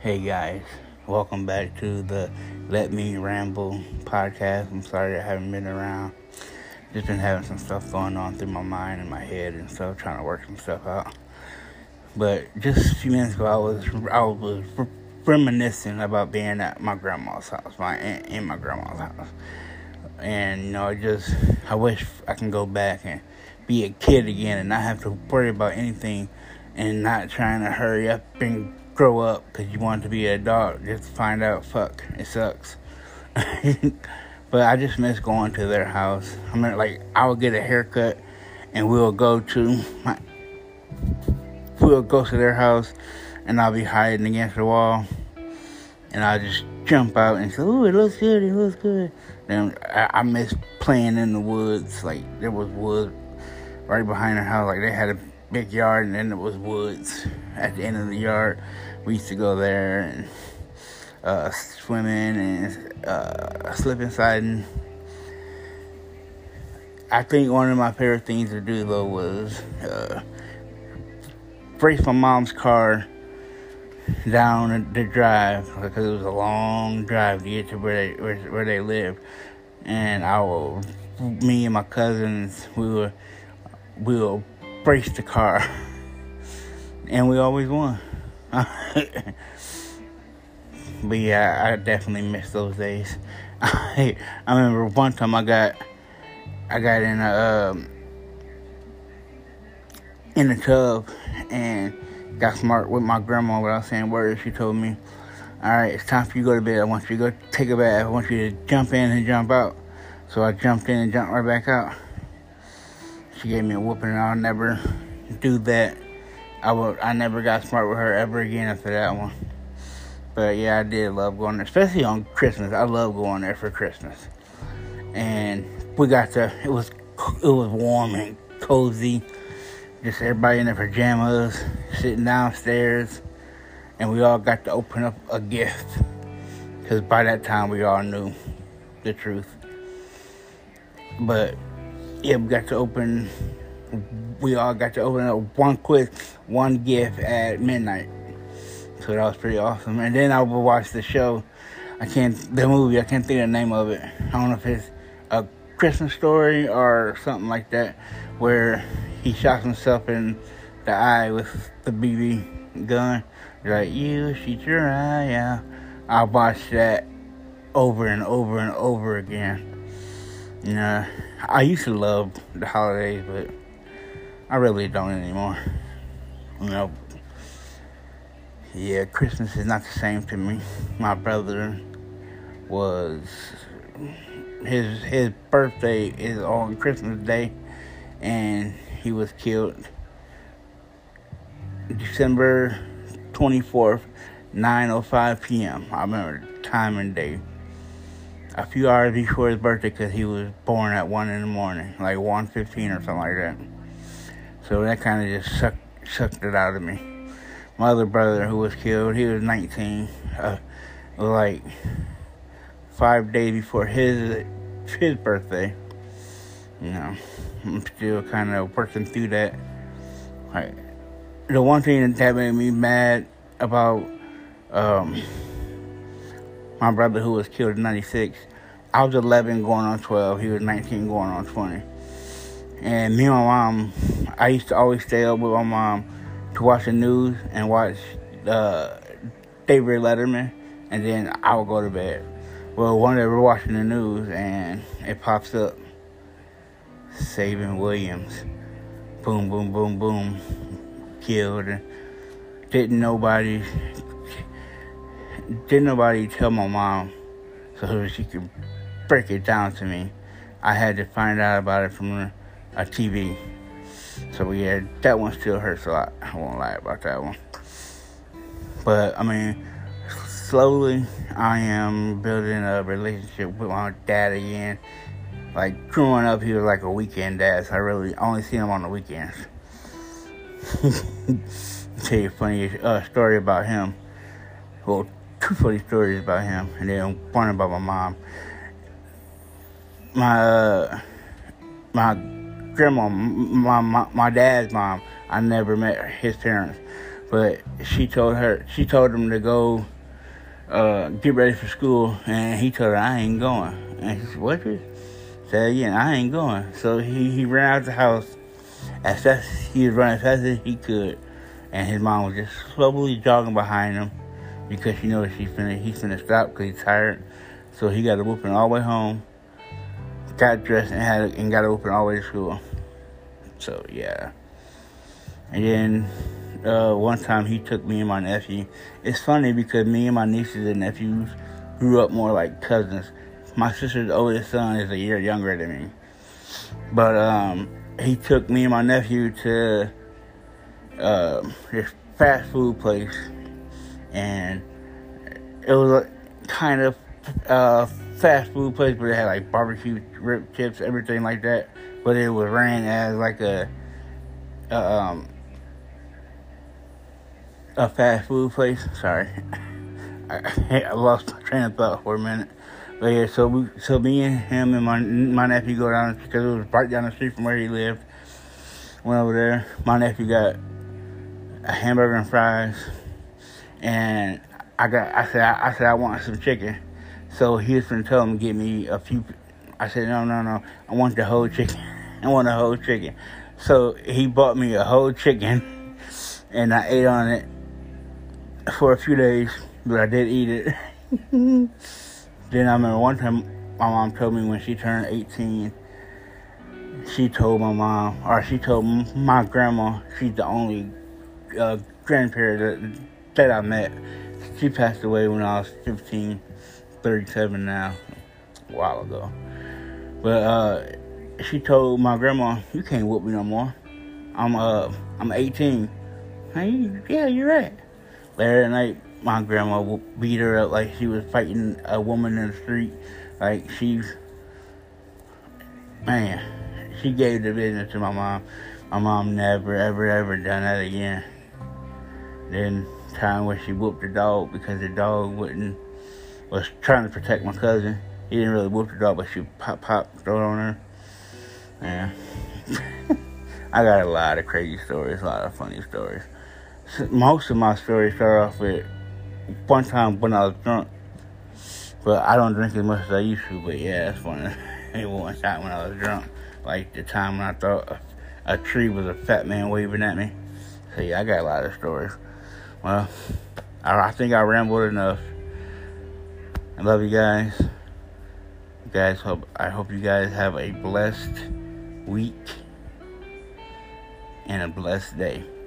Hey guys, welcome back to the Let Me Ramble podcast. I'm sorry I haven't been around. Just been having some stuff going on through my mind and my head and stuff, trying to work some stuff out. But just a few minutes ago, I was reminiscing about being at my grandma's house, my aunt and my grandma's house. And, you know, I wish I can go back and be a kid again and not have to worry about anything and not trying to hurry up and grow up because you want to be an adult, just to find out, fuck, it sucks. But I just miss going to their house. I mean, like, I would get a haircut and we'll go to their house and I'll be hiding against the wall and I'll just jump out and say, ooh, it looks good. Then I miss playing in the woods. Like, there was woods right behind our house. Like, they had a big yard, and then there was woods at the end of the yard. We used to go there and swimming and slipping, sliding. I think one of my favorite things to do though was race my mom's car down the drive, because it was a long drive to get to where they lived. And me and my cousins, we were raced the car, and we always won. But yeah, I definitely miss those days. I remember one time I got in a tub and got smart with my grandma without saying words. She told me, "All right, it's time for you to go to bed. I want you to go take a bath. I want you to jump in and jump out." So I jumped in and jumped right back out. She gave me a whooping, and I'll never do that. I never got smart with her ever again after that one. But yeah, I did love going there, especially on Christmas. I love going there for Christmas. And we got there. It was warm and cozy. Just everybody in their pajamas, sitting downstairs, and we all got to open up a gift. Because by that time, we all knew the truth. But yeah, we all got to open up one gift at midnight. So that was pretty awesome. And then I would watch the show. The movie, I can't think of the name of it. I don't know if it's A Christmas Story or something like that, where he shot himself in the eye with the BB gun. Like, you shoot your eye out. I watched that over and over and over again. You know, I used to love the holidays, but I really don't anymore. You know, yeah, Christmas is not the same to me. My brother his birthday is on Christmas Day, and he was killed December 24th, 9:05 p.m. I remember the time and day. A few hours before his birthday, because he was born at 1 in the morning, like 1:15 or something like that. So that kind of just sucked it out of me. My other brother who was killed, he was 19, like 5 days before his birthday. You know, I'm still kind of working through that. Like, the one thing that made me mad about my brother who was killed in 96, I was 11 going on 12. He was 19 going on 20. And me and my mom, I used to always stay up with my mom to watch the news and watch David Letterman. And then I would go to bed. Well, one day we're watching the news and it pops up, Saving Williams. Boom, boom, boom, boom. Killed. Didn't nobody tell my mom so she could break it down to me. I had to find out about it from a TV. So yeah, that one still hurts a lot. I won't lie about that one. But I mean, slowly I am building a relationship with my dad again. Like, growing up, he was like a weekend dad, so I really only see him on the weekends. Tell you a funny story about him. Well, two funny stories about him, and then one about my mom. My grandma, my dad's mom, I never met his parents. But she told him to go get ready for school, and he told her, I ain't going. And she said, what? She said, yeah, I ain't going. So he ran out the house as fast as he was running, as fast as he could. And his mom was just slowly jogging behind him because she knows he's finna stop because he's tired. So he got a whooping all the way home, got dressed, and got a whooping all the way to school. So, yeah. And then one time he took me and my nephew. It's funny because me and my nieces and nephews grew up more like cousins. My sister's oldest son is a year younger than me. But he took me and my nephew to this fast food place. And it was a kind of fast food place, but it had like barbecue, rib tips, everything like that. But it was ran as like a fast food place. Sorry, I lost my train of thought for a minute. But yeah, so me and him and my nephew go down, because it was right down the street from where he lived. Went over there. My nephew got a hamburger and fries, and I said I want some chicken. So he was gonna tell him to get me a few. I said, no, I want the whole chicken. So he bought me a whole chicken, and I ate on it for a few days, but I did eat it. Then I remember one time my mom told me when she turned 18, she told my grandma, she's the only grandparent that I met. She passed away when I was 15, 37 now, a while ago. But she told my grandma, you can't whoop me no more. I'm 18. Hey, yeah, you're right. Later that night, my grandma beat her up like she was fighting a woman in the street. Like she gave the business to my mom. My mom never, ever, ever done that again. Then time when she whooped the dog because the dog was trying to protect my cousin. He didn't really whoop the dog, but she pop, throw it on her. Yeah. I got a lot of crazy stories, a lot of funny stories. Most of my stories start off with one time when I was drunk, but I don't drink as much as I used to. But yeah, it's funny. One time when I was drunk, like the time when I thought a tree was a fat man waving at me. So yeah, I got a lot of stories. Well, I think I rambled enough. I love you guys. I hope you guys have a blessed week and a blessed day.